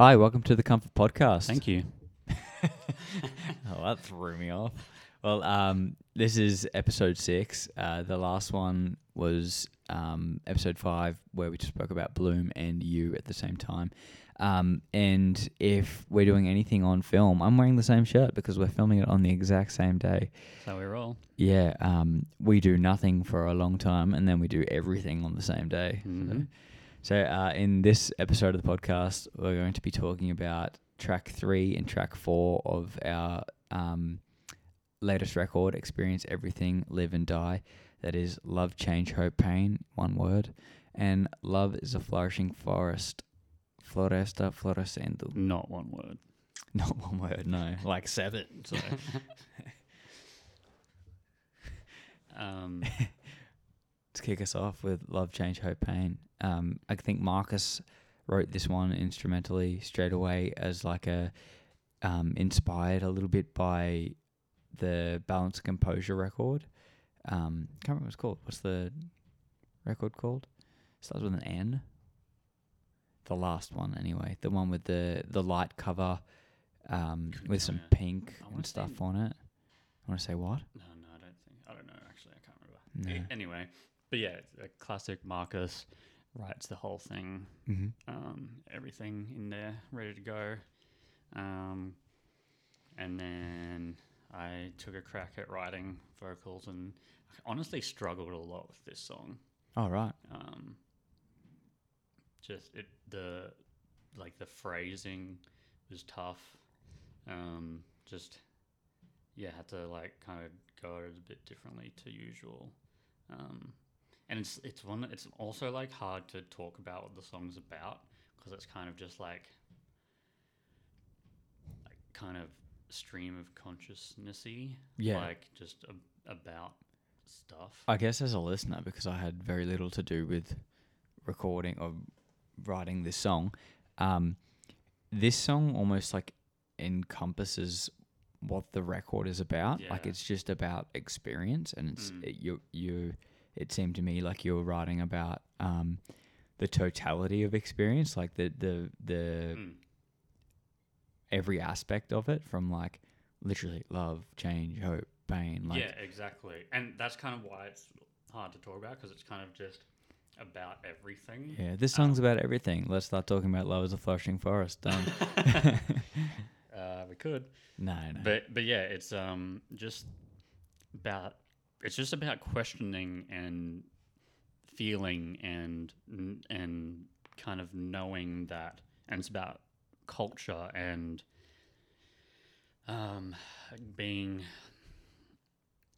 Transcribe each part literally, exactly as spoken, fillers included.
Hi, welcome to the Comfort Podcast. Thank you. Oh, that threw me off. Well, um, this is episode six. Uh, the last one was um, episode five, where we just spoke about Bloom and you at the same time. Um, and if we're doing anything on film, I'm wearing the same shirt because we're filming it on the exact same day. So we roll. Yeah. Um, we do nothing for a long time, and then we do everything on the same day. Mm-hmm. So uh, in this episode of the podcast, we're going to be talking about track three and track four of our um, latest record, Experience Everything, Live and Die. That is Love, Change, Hope, Pain, one word. And Love is a Flourishing Forest. Floresta florescendo. Not one word. Not one word, no. Like seven. So. um, Let's kick us off with Love, Change, Hope, Pain. Um, I think Marcus wrote this one instrumentally straight away as like a um, inspired a little bit by the Balance Composure record. Um, I can't remember what it's called. What's the record called? It starts with an N. The last one, anyway, the one with the, the light cover, um, with some pink and stuff on it. I want to say what? No, no, I don't think. I don't know. Actually, I can't remember. No. Anyway, but yeah, a classic. Marcus writes the whole thing, mm-hmm. um, everything in there, ready to go, um, and then I took a crack at writing vocals, and I honestly struggled a lot with this song. Oh right. Um. Just it, the like the phrasing was tough. Um, just yeah, had to like kind of go a bit differently to usual. Um, and it's it's one it's also like hard to talk about what the song's about because it's kind of just like like kind of stream of consciousnessy. Yeah, like just a, about stuff. I guess as a listener, because I had very little to do with recording or writing this song, um, this song almost like encompasses what the record is about. Yeah. Like it's just about experience, and it's mm. it, you you. It seemed to me like you were writing about um, the totality of experience, like the the the mm. every aspect of it, from like literally love, change, hope, pain. Like, yeah, exactly, and that's kind of why it's hard to talk about because it's kind of just about everything. Yeah, this song's um, about everything. Let's start talking about Love is a Flourishing Forest. Done. uh, we could. No, no. But but yeah, it's um just about it's just about questioning and feeling and and kind of knowing that, and it's about culture and um being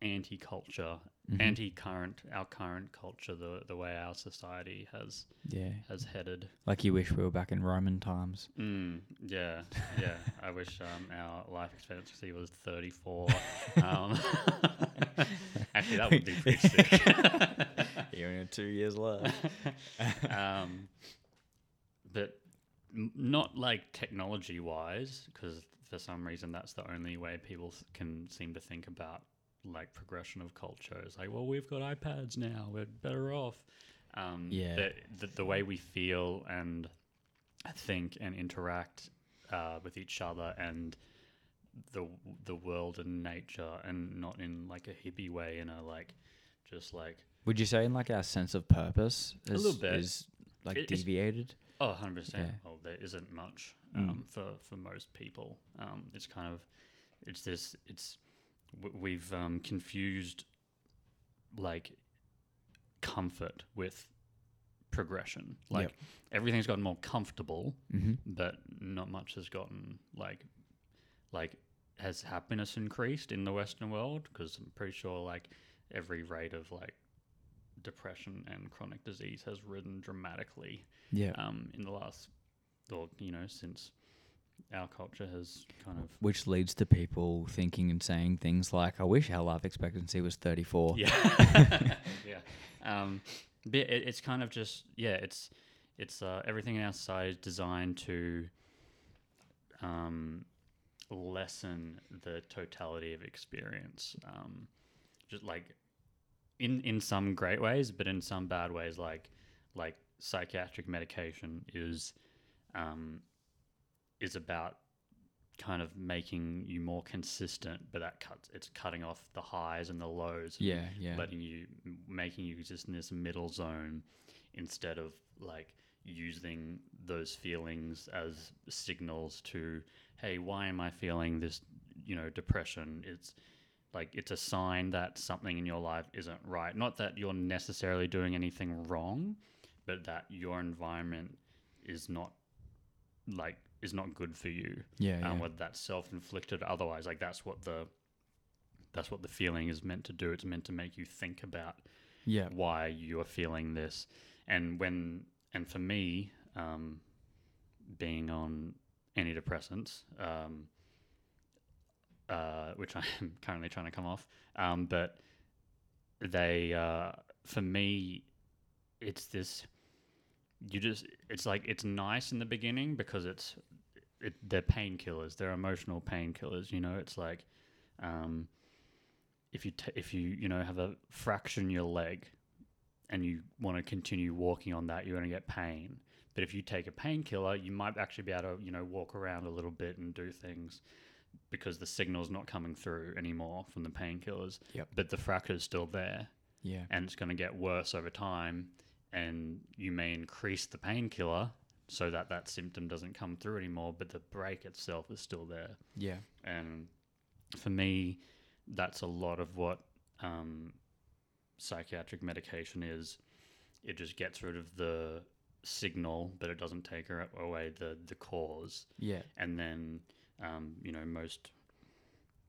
anti-culture. Mm-hmm. Anti-current, our current culture, the the way our society has yeah. has headed. Like you wish we were back in Roman times. Mm, yeah, yeah. I wish um, our life expectancy was thirty-four. um, actually, that would be pretty sick. You only have two years left. um, but not like technology-wise, because for some reason that's the only way people can seem to think about like progression of culture. It's like, well, we've got iPads now, we're better off. Um, yeah. The, the, the way we feel and think and interact uh, with each other and the the world and nature, and not in like a hippie way, in a like just like... Would you say in like our sense of purpose is, a little bit. is like it, deviated? Oh, one hundred percent. Yeah. Well, there isn't much um, mm. for, for most people. Um, it's kind of... It's this... It's... We've um, confused like comfort with progression. Like yep. everything's gotten more comfortable, mm-hmm. but not much has gotten like like has happiness increased in the Western world? Because I'm pretty sure like every rate of like depression and chronic disease has risen dramatically. Yeah, um, in the last, or you know, since. Our culture has kind of... Which leads to people thinking and saying things like, I wish our life expectancy was thirty-four. Yeah. yeah. Um, but it, it's kind of just, yeah, it's it's uh, everything in our society is designed to um, lessen the totality of experience. Um, just like in, in some great ways, but in some bad ways, like like psychiatric medication is... Um, is about kind of making you more consistent, but that cuts it's cutting off the highs and the lows, and yeah, yeah, letting you making you exist in this middle zone instead of like using those feelings as signals to, hey, why am I feeling this, you know, depression? It's like it's a sign that something in your life isn't right. Not that you're necessarily doing anything wrong, but that your environment is not like is not good for you. Yeah, um, yeah. Whether that's self-inflicted or otherwise, like that's what the that's what the feeling is meant to do. It's meant to make you think about yeah. why you are feeling this. And when and for me, um, being on antidepressants, um, uh, which I am currently trying to come off, um, but they uh, for me, it's this. You just it's like it's nice in the beginning because it's it, they're painkillers, they're emotional painkillers. You know, it's like um, if you t- if you you know have a fracture in your leg and you want to continue walking on that, you're going to get pain. But if you take a painkiller, you might actually be able to, you know, walk around a little bit and do things because the signal's not coming through anymore from the painkillers. Yep. But the fracture's still there. Yeah. And it's going to get worse over time. And you may increase the painkiller so that that symptom doesn't come through anymore, but the break itself is still there. Yeah. And for me, that's a lot of what um, psychiatric medication is. It just gets rid of the signal, but it doesn't take away the, the cause. Yeah. And then, um, you know, most...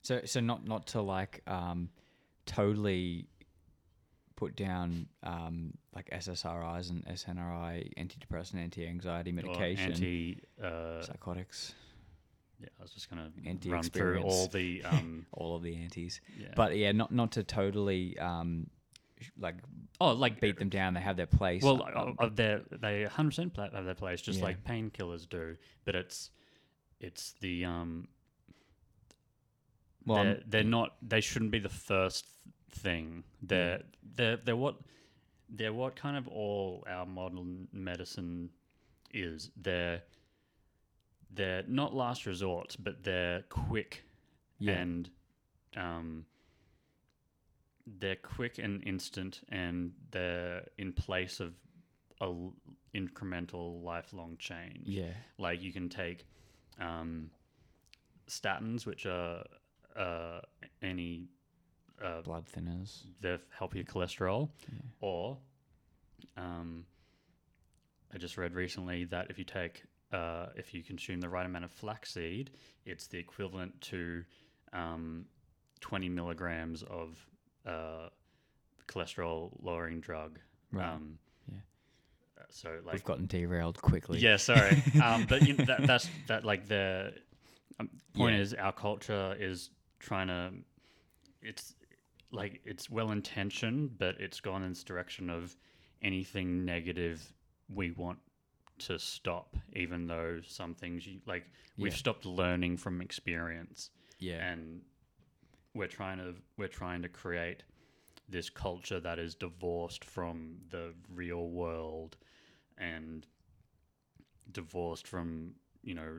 So so not, not to, like, um, totally... put down um, like S S R Is and S N R I, antidepressant, anti-anxiety medication, anti uh, psychotics. Yeah, I was just gonna run through all the um, all of the antis. Yeah. But yeah, not not to totally um, like oh like beat them down. They have their place. Well, um, uh, they they one hundred percent have their place, just yeah. like painkillers do. But it's it's the um, well, they're, they're not. They shouldn't be the first thing. They're they're they're what they're what kind of all our modern medicine is. They're they're not last resort, but they're quick yeah. and um they're quick and instant, and they're in place of a l- incremental lifelong change. Yeah, like you can take um statins, which are uh any Uh, blood thinners. They help your cholesterol. Yeah. Or um, I just read recently that if you take, uh, if you consume the right amount of flaxseed, it's the equivalent to um, twenty milligrams of uh, cholesterol-lowering drug. Right. Um, yeah. So like we've gotten derailed quickly. Yeah, sorry. um, but you know, that, that's that. Like the um, point yeah. is, our culture is trying to. It's. Like, it's well-intentioned, but it's gone in this direction of anything negative we want to stop, even though some things, you, like, yeah. we've stopped learning from experience. Yeah. And we're trying to we're trying to create this culture that is divorced from the real world and divorced from, you know,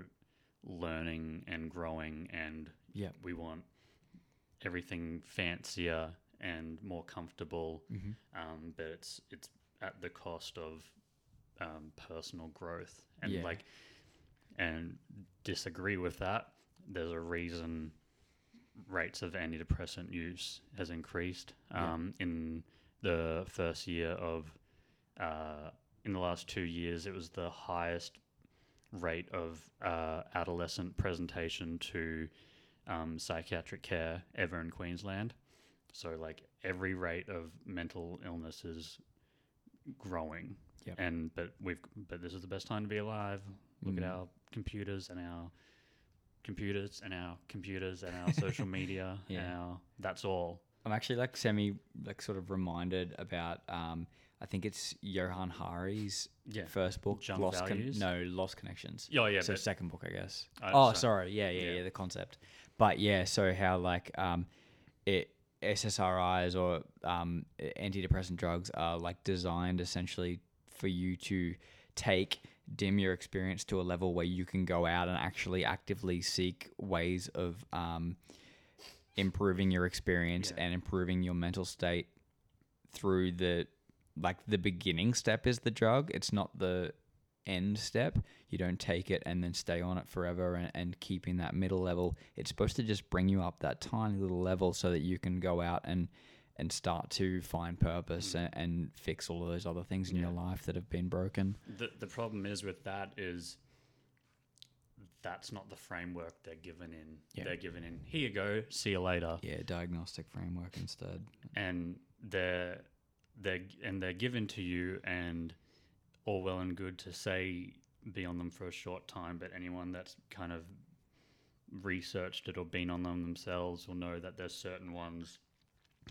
learning and growing, and yeah. we want... everything fancier and more comfortable, mm-hmm. um, but it's it's at the cost of um, personal growth and yeah. like and disagree with that. There's a reason rates of antidepressant use has increased um, yeah. in the first year of uh, in the last two years. It was the highest rate of uh, adolescent presentation to. Um, psychiatric care ever in Queensland. So like every rate of mental illness is growing. Yep. And but we've but this is the best time to be alive. Look mm. at our computers and our computers and our computers and our social media. Yeah. And our, that's all. I'm actually like semi like sort of reminded about um I think it's Johan Hari's yeah. first book, Junk Lost Values. Con- no, Lost Connections. Oh yeah. So second book, I guess. I oh, sorry. sorry. Yeah, yeah, yeah, yeah, the concept. But yeah, so how like um, it, S S R Is or um, antidepressant drugs are like designed essentially for you to take dim your experience to a level where you can go out and actually actively seek ways of um, improving your experience yeah. and improving your mental state through the, like, the beginning step is the drug. It's not the end step. You don't take it and then stay on it forever and, and keep in that middle level. It's supposed to just bring you up that tiny little level so that you can go out and and start to find purpose and, and fix all of those other things in yeah. your life that have been broken. The the problem is with that is that's not the framework they're given in. Yeah. They're given in, here you go, see you later. Yeah, diagnostic framework instead. And they're they're and they're given to you, and all well and good to say be on them for a short time, but anyone that's kind of researched it or been on them themselves will know that there's certain ones.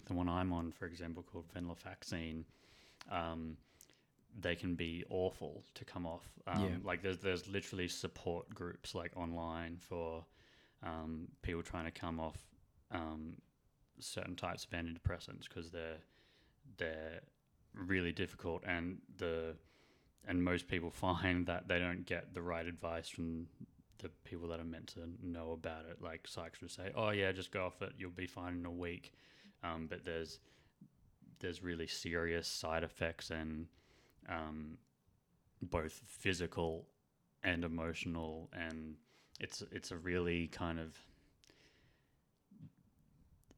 The one I'm on, for example, called venlafaxine, um, they can be awful to come off. Um, yeah. Like there's there's literally support groups like online for um, people trying to come off um, certain types of antidepressants because they're they're really difficult, and the and most people find that they don't get the right advice from the people that are meant to know about it. Like psychs would say, "Oh yeah, just go off it, you'll be fine in a week." Um, but there's there's really serious side effects and um, both physical and emotional, and it's it's a really kind of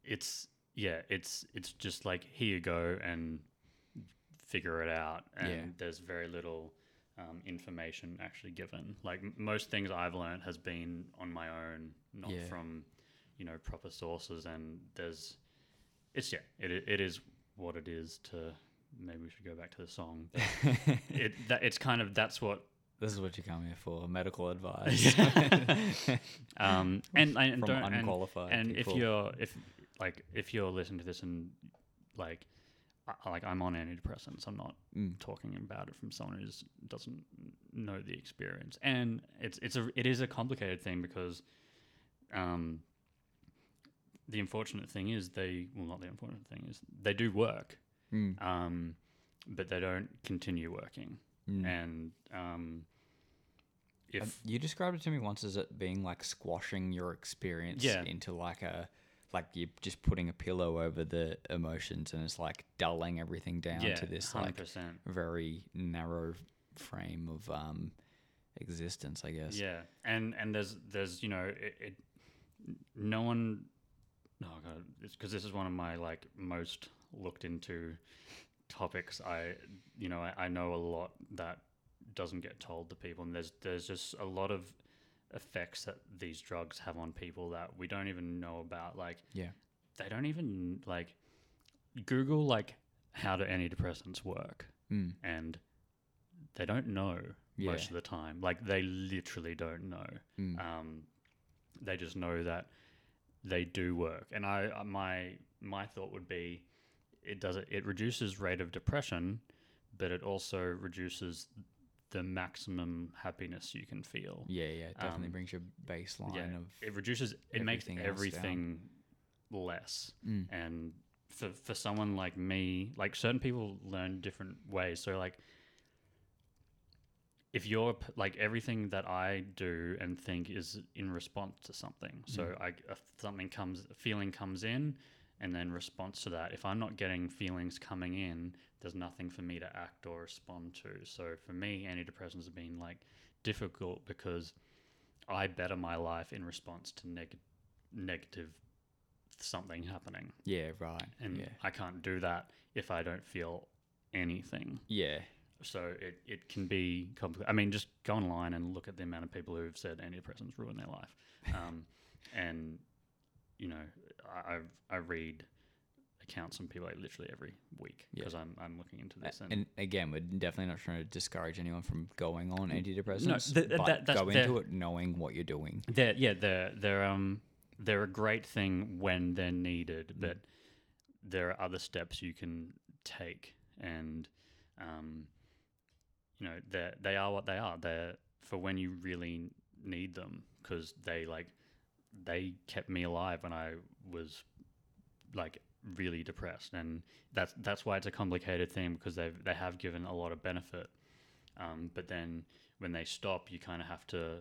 it's yeah it's it's just like, here you go and figure it out, and yeah. there's very little um, information actually given. Like m- most things I've learned has been on my own, not yeah. from you know proper sources, and there's. It's yeah, it it is what it is. To maybe we should go back to the song. But it that, it's kind of that's what this is what you come here for, medical advice. um, and and From don't unqualified and, and if you're if like if you're listening to this and like. I, like I'm on antidepressants. I'm not mm. talking about it from someone who just doesn't know the experience. And it's it's a it is a complicated thing because, um, the unfortunate thing is they well not the unfortunate thing is they do work, mm. um, but they don't continue working. Mm. And um, if um, you described it to me once as it being like squashing your experience yeah. into like a. Like you're just putting a pillow over the emotions, and it's like dulling everything down yeah, to this like one hundred percent very narrow frame of um, existence, I guess. Yeah, and and there's there's you know it, it no one oh god because this is one of my like most looked into topics. I you know I, I know a lot that doesn't get told to people, and there's there's just a lot of effects that these drugs have on people that we don't even know about. Like yeah they don't even like Google like how do antidepressants work mm. and they don't know yeah. most of the time. Like they literally don't know. mm. Um they just know that they do work, and I my my thought would be it does it, it reduces rate of depression, but it also reduces the maximum happiness you can feel. Yeah, yeah, it definitely um, brings your baseline yeah, of it reduces it makes everything less. Mm. And for for someone like me, like certain people learn different ways. So like if you're like everything that I do and think is in response to something. So mm. I if something comes a feeling comes in and then response to that. If I'm not getting feelings coming in, there's nothing for me to act or respond to. So for me, antidepressants have been like difficult because I better my life in response to neg- negative something happening. Yeah, right. And yeah. I can't do that if I don't feel anything. Yeah. So it, it can be complicated. I mean, just go online and look at the amount of people who've said antidepressants ruin their life. Um, and... You know, I I read accounts from people like literally every week because yeah. I'm I'm looking into this. And, and again, we're definitely not trying to discourage anyone from going on antidepressants. No, th- but that, that's, go into it knowing what you're doing. They're, yeah, they're they're um they're a great thing when they're needed, mm. but there are other steps you can take, and um you know they they are what they are. They're for when you really need them because they like. They kept me alive when I was like really depressed, and that's that's why it's a complicated thing because they've they have given a lot of benefit, um, but then when they stop, you kind of have to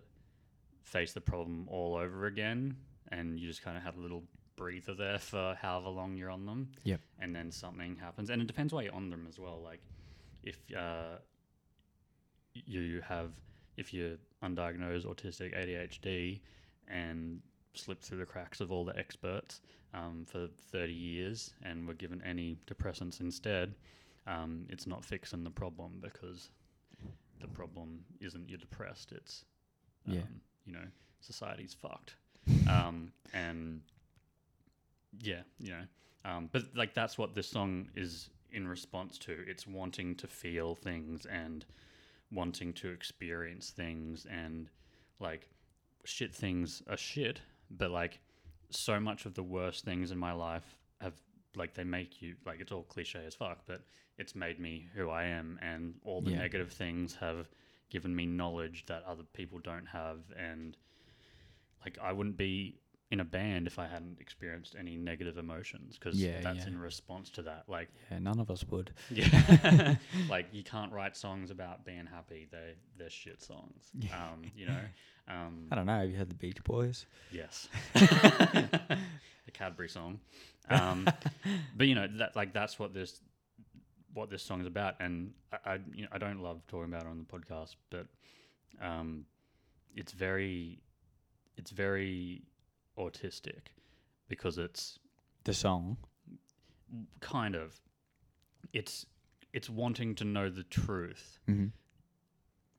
face the problem all over again, and you just kind of have a little breather there for however long you're on them. Yep. And then something happens, and it depends why you're on them as well. Like if uh, you have, if you're undiagnosed autistic A D H D and slipped through the cracks of all the experts um, for thirty years and were given antidepressants instead, um, it's not fixing the problem, because the problem isn't you're depressed, it's um, yeah. you know, society's fucked. Um, and yeah, you know, um, but like that's what this song is in response to. It's wanting to feel things and wanting to experience things, and like shit things are shit, but like so much of the worst things in my life have like they make you like it's all cliche as fuck, but it's made me who I am, and all the yeah. negative things have given me knowledge that other people don't have, and like I wouldn't be in a band if I hadn't experienced any negative emotions, because yeah, that's yeah. in response to that. Like yeah, none of us would. Yeah, like you can't write songs about being happy. They they're shit songs. Yeah. Um, you know. Um, I don't know. Have you heard the Beach Boys? Yes. The Cadbury song. Um, but you know that like that's what this what this song is about, and I, I you know I don't love talking about it on the podcast, but um, it's very it's very. autistic, because it's the song kind of it's it's wanting to know the truth mm-hmm.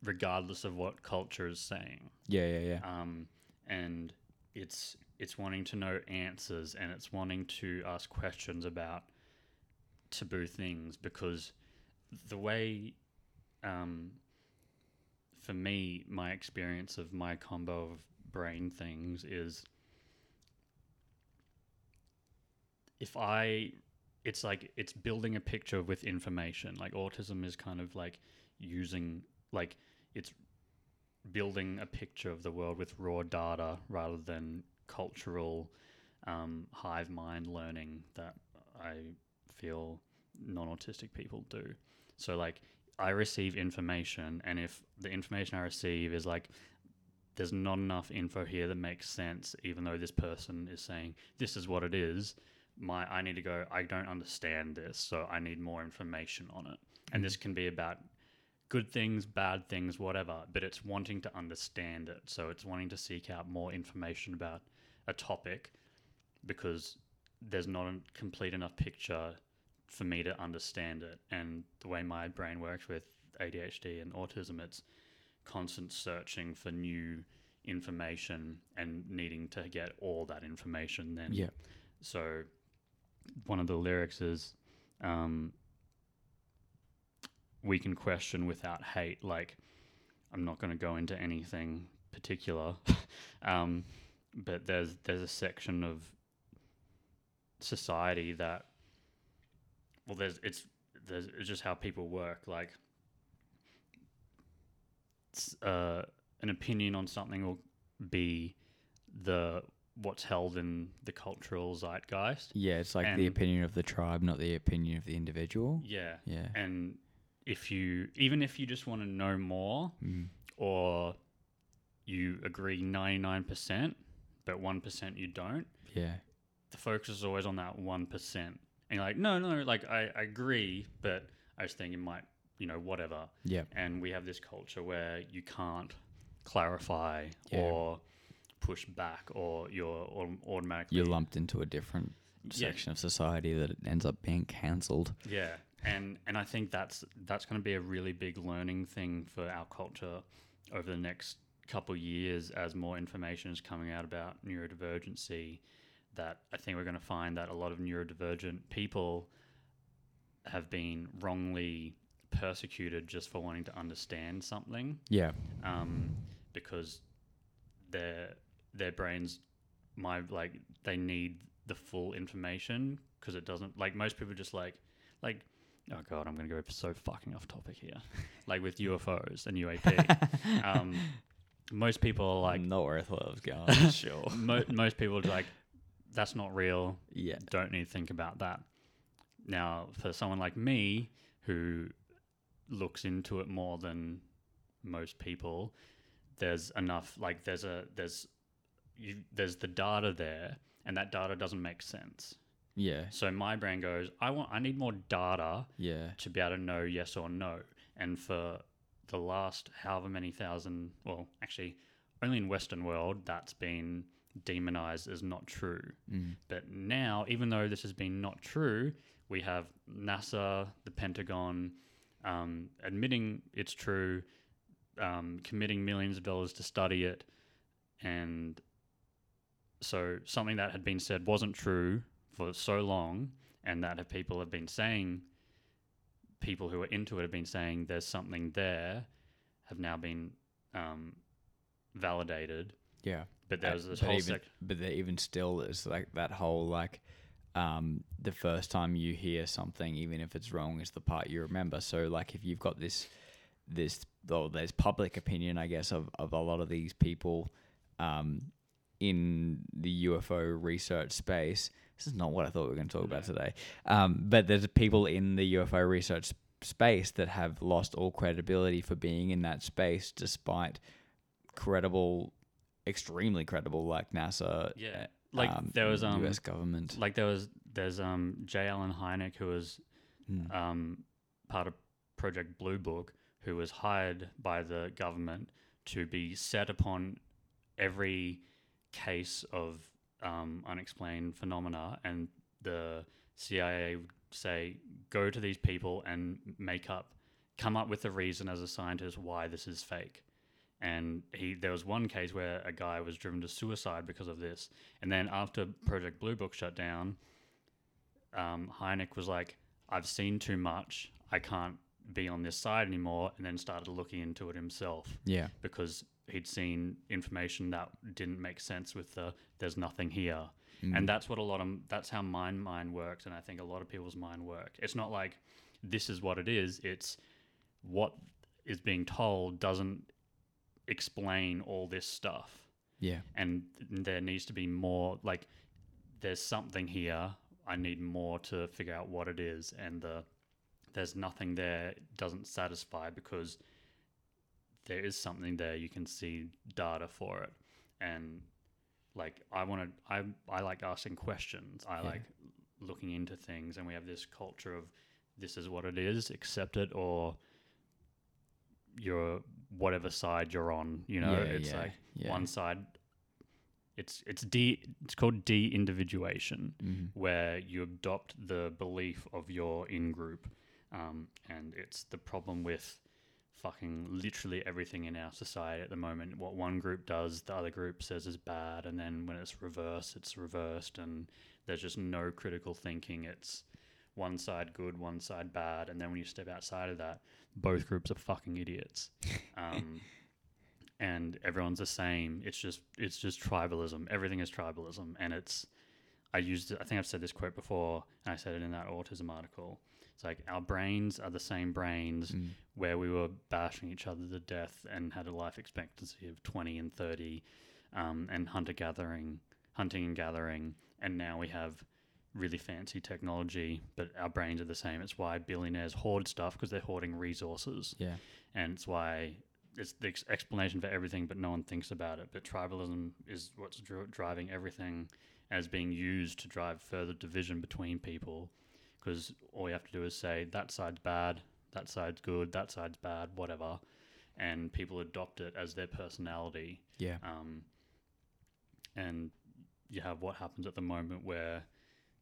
regardless of what culture is saying. Yeah, yeah, yeah. Um, and it's it's wanting to know answers, and it's wanting to ask questions about taboo things, because the way um for me, my experience of my combo of brain things is If I, it's like, it's building a picture with information. Like autism is kind of like using, like it's building a picture of the world with raw data rather than cultural um, hive mind learning that I feel non-autistic people do. So like I receive information, and if the information I receive is like, there's not enough info here that makes sense, even though this person is saying, this is what it is. My, I need to go, I don't understand this, so I need more information on it. And this can be about good things, bad things, whatever, but it's wanting to understand it. So it's wanting to seek out more information about a topic, because there's not a complete enough picture for me to understand it. And the way my brain works with A D H D and autism, it's constant searching for new information and needing to get all that information then. Yeah. So... one of the lyrics is, um, we can question without hate. Like, I'm not going to go into anything particular, um, but there's there's a section of society that, well, there's it's there's it's just how people work. Like, uh, an opinion on something will be the what's held in the cultural zeitgeist. Yeah, it's like and the opinion of the tribe, not the opinion of the individual. Yeah. Yeah. And if you, even if you just want to know more mm. or you agree ninety-nine percent, but one percent you don't. Yeah. The focus is always on that one percent. And you're like, no, no, like I, I agree, but I just think it might, you know, whatever. Yeah. And we have this culture where you can't clarify yeah. or... push back, or you're automatically you're lumped into a different section yeah. of society that ends up being cancelled. Yeah, and and I think that's that's going to be a really big learning thing for our culture over the next couple of years, as more information is coming out about neurodivergency. That I think we're going to find that a lot of neurodivergent people have been wrongly persecuted just for wanting to understand something. Yeah, um, because they're Their brains, my like, they need the full information, because it doesn't like most people just like, like, oh god, I'm gonna go so fucking off topic here, like with U F Os and U A P. um, most people are like, not where I thought I was going. Sure, Mo- most people are like, that's not real. Yeah, don't need to think about that. Now, for someone like me who looks into it more than most people, there's enough, like there's a, there's, you, there's the data there, and that data doesn't make sense. Yeah. So my brain goes, I want, I need more data. Yeah. To be able to know yes or no. And for the last however many thousand, well, actually only in Western world, that's been demonized as not true. Mm. But now, even though this has been not true, we have NASA, the Pentagon, um, admitting it's true, um, committing millions of dollars to study it. And so something that had been said wasn't true for so long, and that if people have been saying, people who are into it have been saying there's something there, have now been um, validated. Yeah. But there was this but whole even, sec- But there even still is like that whole like um, the first time you hear something, even if it's wrong, is the part you remember. So like if you've got this, this oh, there's public opinion, I guess, of, of a lot of these people um, in the U F O research space. This is not what I thought we were going to talk about today. Um, but there's people in the U F O research space that have lost all credibility for being in that space, despite credible... extremely credible, like NASA, yeah, like um, there was um U S government, like there was there's um J. Allen Hynek, who was mm. um part of Project Blue Book, who was hired by the government to be set upon every case of um unexplained phenomena, and the C I A would say, go to these people and make up, come up with a reason as a scientist why this is fake. And he, there was one case where a guy was driven to suicide because of this. And then after Project Blue Book shut down, um, Hynek was like, I've seen too much. I can't be on this side anymore. And then started looking into it himself. Yeah. Because he'd seen information that didn't make sense with the, there's nothing here. Mm. And that's what a lot of, that's how my mind works. And I think a lot of people's mind work. It's not like this is what it is. It's what is being told doesn't explain all this stuff. Yeah. And there needs to be more, like there's something here, I need more to figure out what it is. And the there's nothing there doesn't satisfy, because there is something there, you can see data for it. And like I want to I I like asking questions. I yeah. like looking into things, and we have this culture of this is what it is, accept it, or you're whatever side you're on, you know. Yeah, it's yeah, like yeah. one side. It's it's de it's called de-individuation, mm-hmm. where you adopt the belief of your in-group, um, and it's the problem with fucking literally everything in our society at the moment. What one group does, the other group says is bad, and then when it's reversed, it's reversed, and there's just no critical thinking. It's one side good, one side bad, and then when you step outside of that, both groups are fucking idiots, um, and everyone's the same. It's just it's just tribalism. Everything is tribalism, and it's. I used. I think I've said this quote before, and I said it in that autism article. It's like our brains are the same brains, mm. where we were bashing each other to death and had a life expectancy of twenty and thirty, um, and hunter gathering, hunting and gathering, and now we have really fancy technology, but our brains are the same. It's why billionaires hoard stuff, because they're hoarding resources. Yeah. And it's why it's the ex- explanation for everything, but no one thinks about it. But tribalism is what's dri- driving everything, as being used to drive further division between people, because all you have to do is say that side's bad, that side's good, that side's bad, whatever, and people adopt it as their personality. Yeah. Um. And you have what happens at the moment where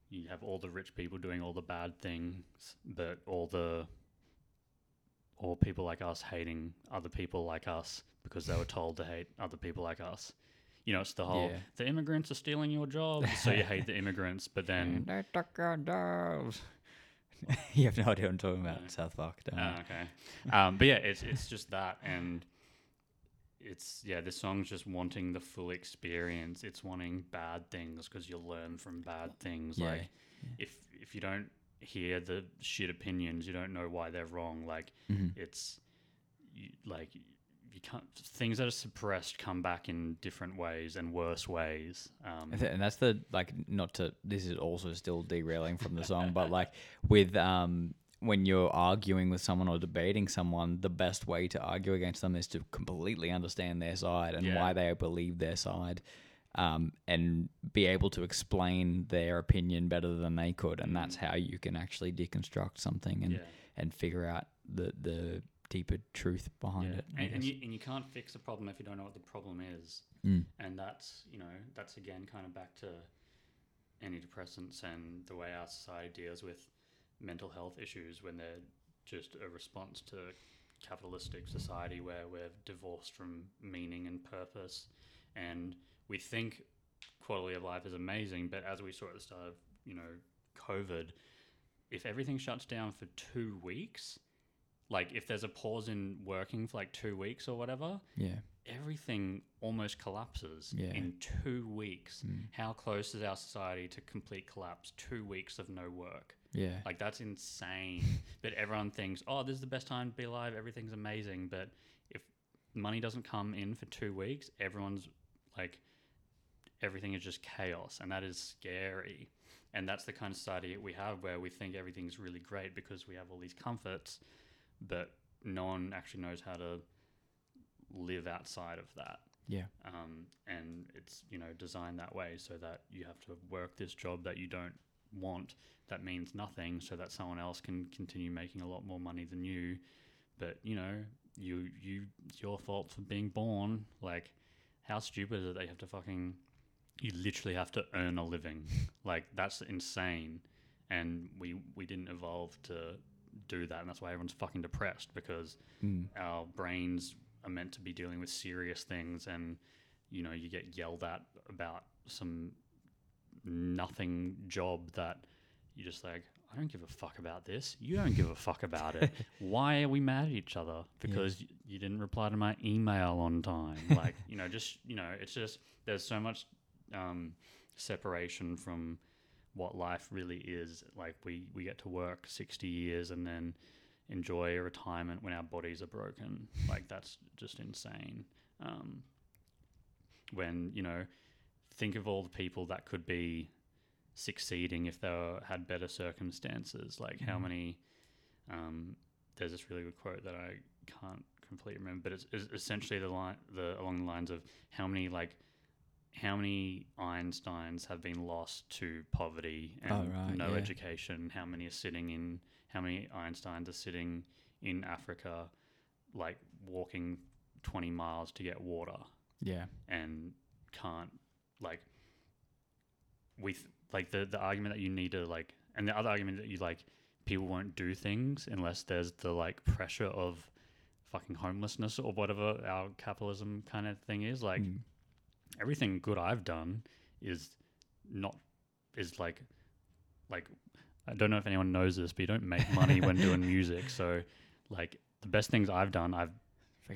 you have all the rich people doing all the bad things, but all the all people like us hating other people like us because they were told to hate other people like us. You know, it's the whole, yeah. the immigrants are stealing your jobs, so you hate the immigrants, but then... They took your jobs. You have no idea what I'm talking about. No. South Park, don't uh, okay. Um, but yeah, it's it's just that, and it's, yeah, this song's just wanting the full experience. It's wanting bad things because you learn from bad things. Yeah, like yeah. if if you don't hear the shit opinions, you don't know why they're wrong. Like mm-hmm. it's you, like you can't, things that are suppressed come back in different ways and worse ways. Um, and that's the, like, not to, this is also still derailing from the song, but like with, um, when you're arguing with someone or debating someone, the best way to argue against them is to completely understand their side and yeah. why they believe their side, um, and be able to explain their opinion better than they could. And that's how you can actually deconstruct something and, yeah. and figure out the, the deeper truth behind yeah. it. And, and, you, and you can't fix a problem if you don't know what the problem is. Mm. And that's, you know, that's again kind of back to antidepressants and the way our society deals with mental health issues when they're just a response to capitalistic society where we're divorced from meaning and purpose, and we think quality of life is amazing, but as we saw at the start of, you know, COVID, if everything shuts down for two weeks, like if there's a pause in working for like two weeks or whatever, yeah everything almost collapses yeah. in two weeks. Mm. How close is our society to complete collapse? Two weeks of no work. Yeah. Like, that's insane. But everyone thinks, oh, this is the best time to be alive. Everything's amazing. But if money doesn't come in for two weeks, everyone's like, everything is just chaos. And that is scary. And that's the kind of society we have where we think everything's really great because we have all these comforts, but no one actually knows how to live outside of that. Yeah. Um, and it's, you know, designed that way so that you have to work this job that you don't want that means nothing so that someone else can continue making a lot more money than you, but you know, you you it's your fault for being born. Like, how stupid is it that you have to fucking you literally have to earn a living? Like, that's insane. And we we didn't evolve to do that, and that's why everyone's fucking depressed, because mm. our brains are meant to be dealing with serious things, and you know, you get yelled at about some nothing job that you're just like, I don't give a fuck about this. You don't give a fuck about it. Why are we mad at each other? Because yeah. you didn't reply to my email on time. Like, you know, just, you know, it's just, there's so much um, separation from what life really is. Like, we, we get to work sixty years and then enjoy retirement when our bodies are broken. Like, that's just insane. Um, when, you know, think of all the people that could be succeeding if they were, had better circumstances. Like, how many, um, there's this really good quote that I can't completely remember, but it's, it's essentially the line, the along the lines of how many, like, how many Einsteins have been lost to poverty and oh, right, no yeah. education? How many are sitting in, how many Einsteins are sitting in Africa, like walking twenty miles to get water? Yeah. And can't, like, we th- like the the argument that you need to, like, and the other argument that you, like, people won't do things unless there's the, like, pressure of fucking homelessness or whatever our capitalism kind of thing is. Like, mm. everything good I've done is not is like like I don't know if anyone knows this, but you don't make money when doing music. So, like, the best things I've done, I've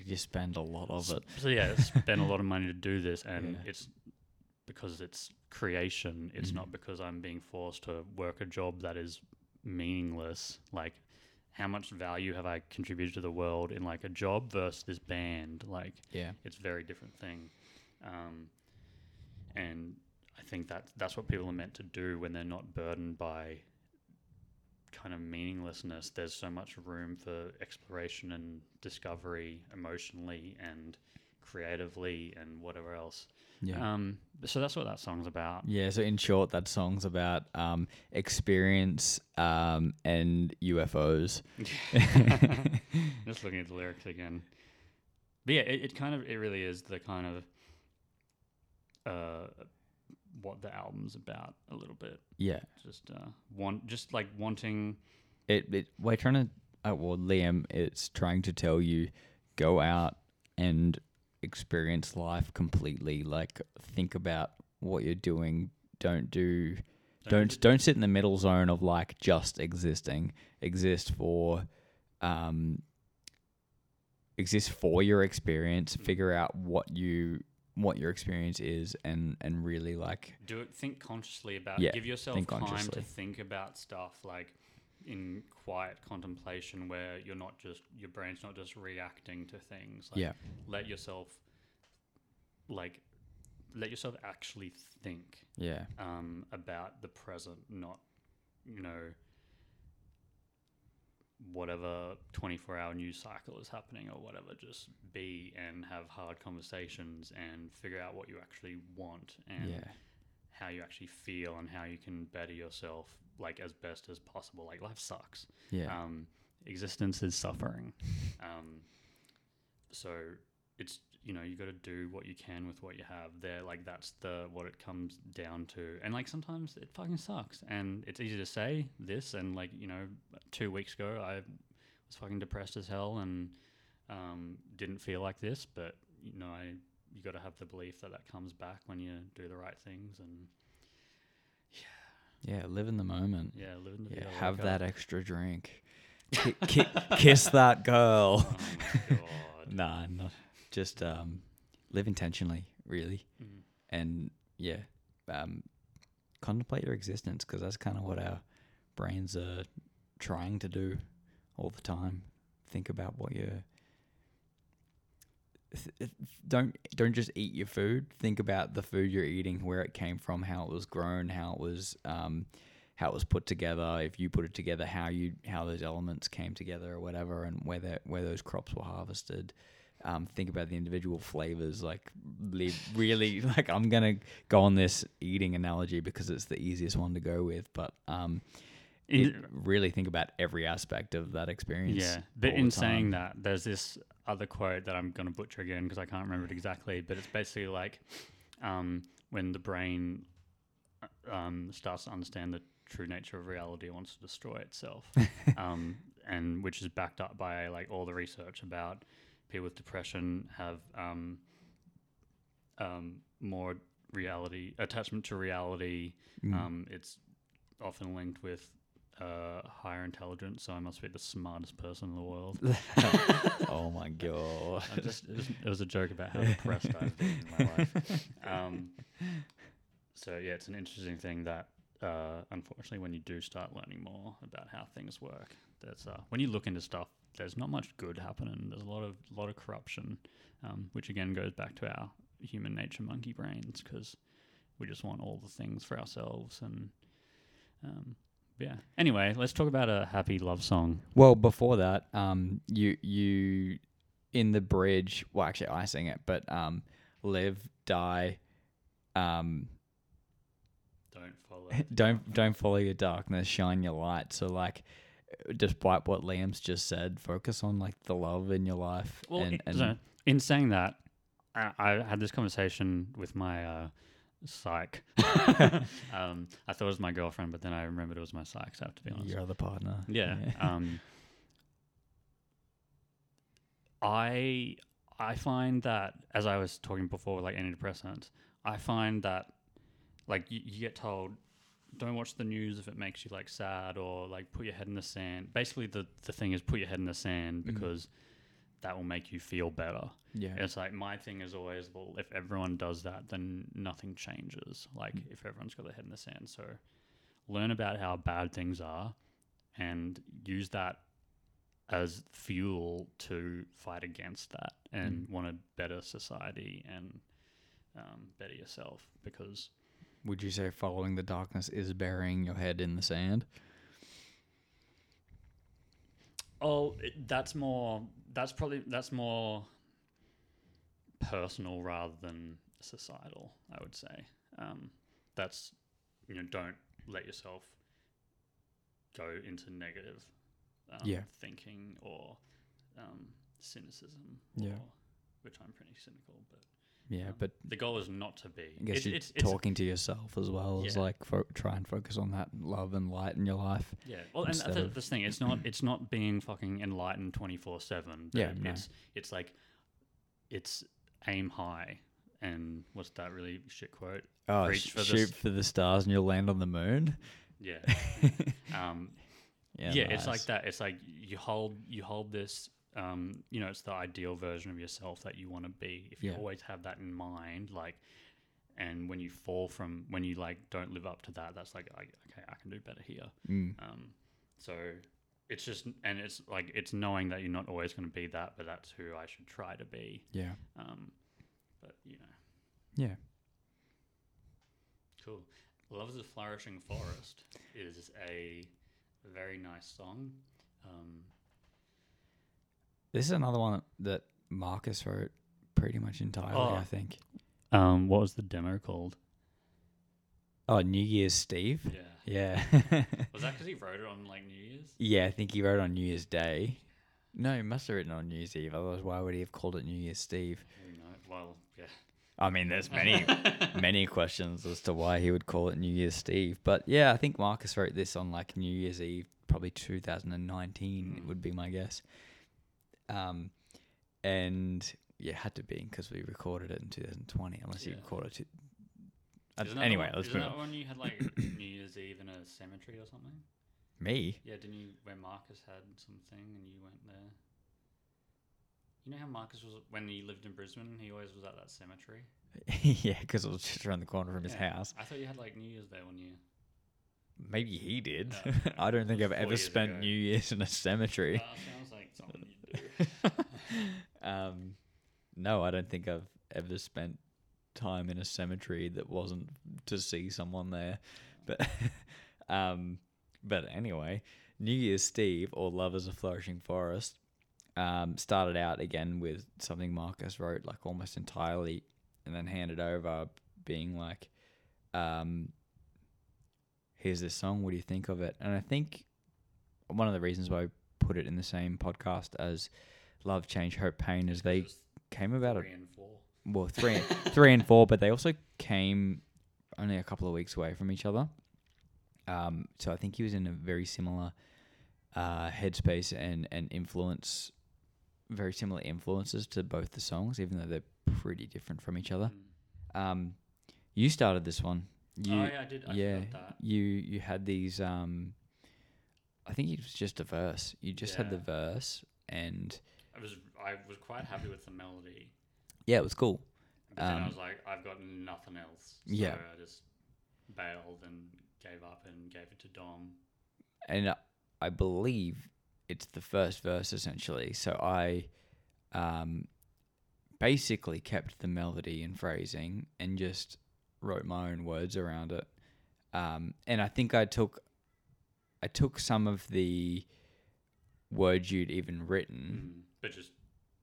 you spend a lot of it. So yeah, spend a lot of money to do this, and yeah. it's because it's creation. It's mm-hmm. not because I'm being forced to work a job that is meaningless. Like, how much value have I contributed to the world in, like, a job versus this band? Like, yeah. it's a very different thing. Um, and I think that that's what people are meant to do when they're not burdened by kind of meaninglessness. There's so much room for exploration and discovery emotionally and creatively and whatever else. Yeah. Um, so that's what that song's about. Yeah. So in short, that song's about um, experience um, and U F Os. Just looking at the lyrics again. But yeah, it, it kind of, it really is the kind of uh, what the album's about a little bit. Yeah. Just uh, want, just like wanting. It. it we're trying to. Uh, well, Liam, it's trying to tell you, go out and experience life completely. Like, think about what you're doing. Don't do don't don't, don't sit in the middle zone of, like, just existing. Exist for um exist for your experience. Mm-hmm. Figure out what you what your experience is, and and really, like, do it think consciously about yeah, give yourself time to think about stuff, like, in quiet contemplation where you're not just, your brain's not just reacting to things. Like, yeah. Let yourself, like, let yourself actually think. Yeah. Um, about the present, not, you know, whatever twenty-four hour news cycle is happening or whatever, just be and have hard conversations and figure out what you actually want and yeah. how you actually feel and how you can better yourself, like, as best as possible. Like, life sucks. Yeah. Um, existence is suffering. Um, so it's, you know, you got to do what you can with what you have there. Like, that's the, what it comes down to. And like, sometimes it fucking sucks, and it's easy to say this. And like, you know, two weeks ago I was fucking depressed as hell and, um, didn't feel like this, but you know, I, you got to have the belief that that comes back when you do the right things. And yeah. Yeah. Live in the moment. Yeah. Live in the yeah, have that up. Extra drink. K- ki- kiss that girl. Oh my God. Nah, not just um, live intentionally, really, mm. and yeah, um, contemplate your existence, because that's kind of what our brains are trying to do all the time. Think about what you're. Th- don't don't just eat your food. Think about the food you're eating, where it came from, how it was grown, how it was. Um, how it was put together, if you put it together, how you how those elements came together or whatever, and where that, where those crops were harvested. Um, think about the individual flavors, like live, really, like I'm going to go on this eating analogy because it's the easiest one to go with, but um, it, really think about every aspect of that experience. Yeah, but in saying that, there's this other quote that I'm going to butcher again because I can't remember it exactly, but it's basically like um, when the brain um, starts to understand the true nature of reality, wants to destroy itself, um, and which is backed up by like all the research about people with depression have um, um, more reality attachment to reality. Mm. Um, it's often linked with uh, higher intelligence, so I must be the smartest person in the world. Oh my God! I'm just, it, was, it was a joke about how depressed I've been in my life. Um, so yeah, it's an interesting thing that. Uh, unfortunately, when you do start learning more about how things work, that's uh, when you look into stuff, there's not much good happening. There's a lot of lot of corruption, um, which again goes back to our human nature monkey brains, because we just want all the things for ourselves. And um, yeah. Anyway, let's talk about a happy love song. Well, before that, um, you you in the bridge. Well, actually, I sing it, but um, live, die. Um, Don't follow. don't don't follow your darkness. Shine your light. So like, despite what Liam's just said, focus on like the love in your life. Well, and, and so in saying that, I, I had this conversation with my uh, psych. um, I thought it was my girlfriend, but then I remembered it was my psych. So I have to be honest. Your other partner. Yeah. yeah. Um, I I find that, as I was talking before with like antidepressants, I find that. Like, you, you get told, don't watch the news if it makes you, like, sad, or, like, put your head in the sand. Basically, the, the thing is put your head in the sand because mm. that will make you feel better. Yeah. It's like, my thing is always, well, if everyone does that, then nothing changes. Like, mm. if everyone's got their head in the sand. So learn about how bad things are and use that as fuel to fight against that and mm. want a better society and um, better yourself, because... Would you say following the darkness is burying your head in the sand? Oh, it, that's more. That's probably that's more personal rather than societal. I would say um, that's you know don't let yourself go into negative um, yeah. thinking or um, cynicism. Yeah, or, which I'm pretty cynical, but. Yeah, um, but the goal is not to be. I guess it, you're it's, talking it's, to yourself as well yeah. as like fo- try and focus on that love and light in your life. Yeah, well, and that's the thing. It's not it's not being fucking enlightened twenty four seven. Yeah, no. it's it's like it's aim high and what's that really shit quote? Oh, sh- for shoot for the stars and you'll land on the moon. Yeah, um, yeah, yeah nice. It's like that. It's like you hold you hold this. Um, you know, it's the ideal version of yourself that you want to be. If you yeah. always have that in mind, like, and when you fall from, when you like don't live up to that, that's like, I, okay, I can do better here. Mm. Um, so it's just, and it's like, it's knowing that you're not always going to be that, but that's who I should try to be. Yeah. Um, but you know. Yeah. Cool. Love is a Flourishing Forest is a very nice song. Um, this is another one that Marcus wrote pretty much entirely, oh. I think. Um, what was the demo called? Oh, New Year's Steve? Yeah. Yeah. Was that because he wrote it on, like, New Year's? Yeah, I think he wrote it on New Year's Day. No, he must have written it on New Year's Eve. Otherwise, why would he have called it New Year's Steve? No, well, yeah. I mean, there's many, many questions as to why he would call it New Year's Steve. But, yeah, I think Marcus wrote this on, like, New Year's Eve, probably two thousand nineteen mm. would be my guess. Um, and, yeah, it had to be because we recorded it in two thousand twenty, unless yeah. you recorded it to, Isn't anyway, let's put it. Isn't that when you had like New Year's Eve in a cemetery or something? Me? Yeah, didn't you? Where Marcus had something and you went there. You know how Marcus was when he lived in Brisbane? He always was at that cemetery. Yeah, because it was just around the corner from yeah. his house. I thought you had like New Year's there one year. Maybe he did. No, I don't think I've ever spent ago. New Year's in a cemetery. That sounds like something you do. um, no, I don't think I've ever spent time in a cemetery that wasn't to see someone there, but um but anyway, New Year's Steve or Love is a Flourishing Forest um started out again with something Marcus wrote like almost entirely and then handed over being like, um here's this song, what do you think of it? And I think one of the reasons why I put it in the same podcast as Love, Change, Hope, Pain is they came about a Well, three and, three and four, but they also came only a couple of weeks away from each other. Um, so I think he was in a very similar uh, headspace and, and influence, very similar influences to both the songs, even though they're pretty different from each other. Mm. Um, you started this one. You, oh, yeah, I did. I yeah, that. You, you had these, um, I think it was just a verse. You just yeah. had the verse and... I was I was quite happy with the melody. Yeah, it was cool. But um, then I was like, I've got nothing else. So yeah. I just bailed and gave up and gave it to Dom. And I believe it's the first verse, essentially. So I um, basically kept the melody and phrasing and just wrote my own words around it. Um, and I think I took I took some of the words you'd even written. Mm, but just,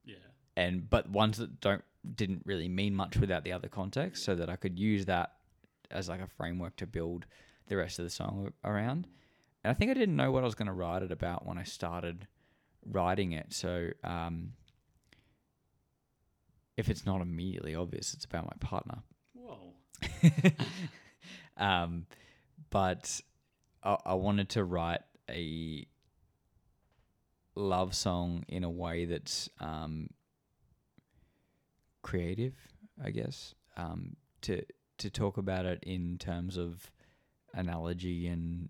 yeah. And but ones that don't didn't really mean much without the other context, so that I could use that as like a framework to build the rest of the song around. And I think I didn't know what I was going to write it about when I started writing it. So um, if it's not immediately obvious, it's about my partner. Whoa. um, but I, I wanted to write a love song in a way that's... Um, creative, I guess, um, to to talk about it in terms of analogy and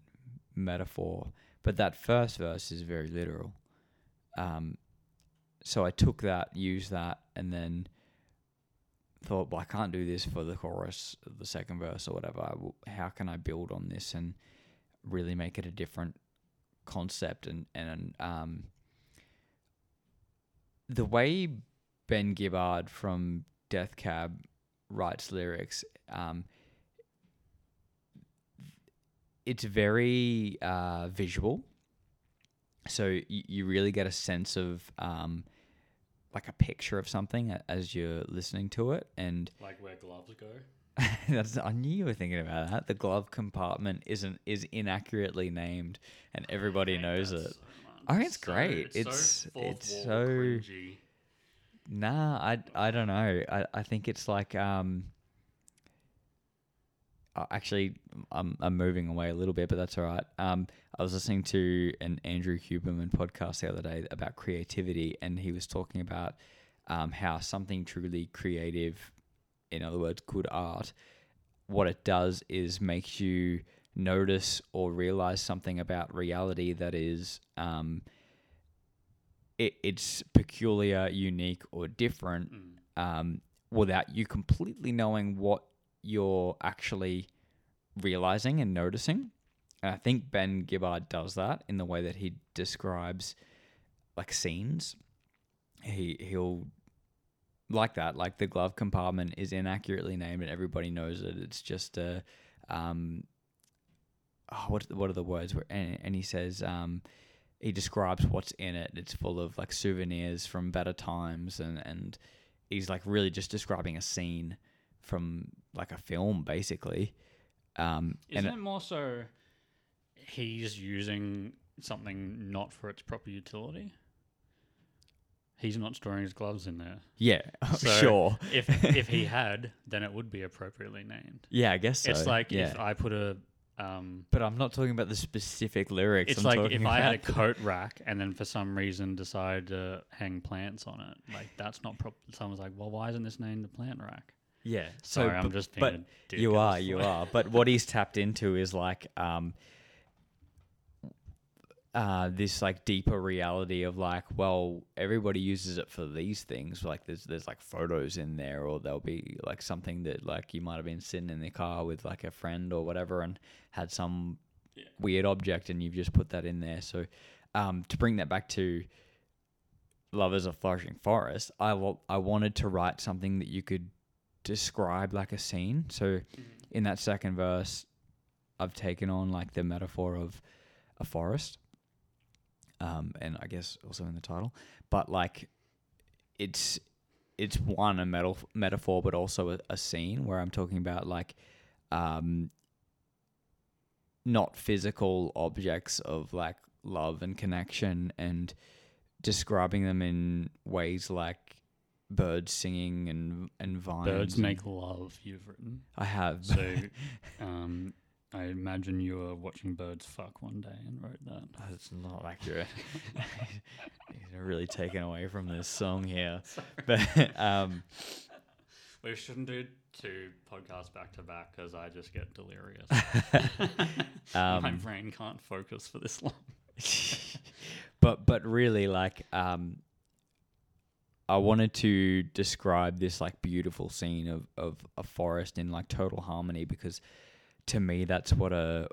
metaphor. But that first verse is very literal. Um, so I took that, used that, and then thought, well, I can't do this for the chorus, the second verse or whatever. I will, how can I build on this and really make it a different concept? And, and um, the way... Ben Gibbard from Death Cab writes lyrics. Um, it's very uh, visual, so y- you really get a sense of um, like a picture of something as you're listening to it, and like where gloves go. That's, I knew you were thinking about that. The glove compartment isn't is inaccurately named, and everybody knows it. So I think it's so, great. It's it's so. It's so cringy. Nah, I, I don't know. I, I think it's like um. Actually, I'm I'm moving away a little bit, but that's all right. Um, I was listening to an Andrew Huberman podcast the other day about creativity, and he was talking about um how something truly creative, in other words, good art, what it does is makes you notice or realize something about reality that is um. It, it's peculiar, unique, or different mm. um, without you completely knowing what you're actually realizing and noticing. And I think Ben Gibbard does that in the way that he describes like scenes. He, he'll like that, like the glove compartment is inaccurately named and everybody knows it. It's just a, um, oh, what, what are the words? And, and he says... Um, he describes what's in it. It's full of like souvenirs from better times, and and he's like really just describing a scene from like a film, basically. Um, Isn't and it more so he's using something not for its proper utility? He's not storing his gloves in there. Yeah, so sure. if if he had, then it would be appropriately named. Yeah, I guess so. It's like yeah. if I put a... Um, but I'm not talking about the specific lyrics. It's I'm like if I had a coat rack and then for some reason decided to hang plants on it. Like that's not proper. Someone's like, well, why isn't this named the plant rack? Yeah. Sorry, so, I'm but, just being a dick. You are, you are. But what he's tapped into is like... Um, Uh, this like deeper reality of like, well, everybody uses it for these things. Like there's there's like photos in there, or there'll be like something that like you might have been sitting in the car with like a friend or whatever and had some yeah. weird object and you've just put that in there. So um, to bring that back to Love is a Flourishing Forest, I, w- I wanted to write something that you could describe like a scene. So mm-hmm. in that second verse, I've taken on like the metaphor of a forest. Um, and I guess also in the title, but like it's it's one a metal, metaphor, but also a, a scene where I'm talking about like um, not physical objects of like love and connection, and describing them in ways like birds singing and and vines. Birds make love. You've written. I have. So. Um, I imagine you were watching birds fuck one day and wrote that. Oh, that's not accurate. You're really taken away from this song here. But, um, we shouldn't do two podcasts back to back because I just get delirious. um, My brain can't focus for this long. but but really, like, um, I wanted to describe this like beautiful scene of of a forest in like total harmony, because to me, that's what a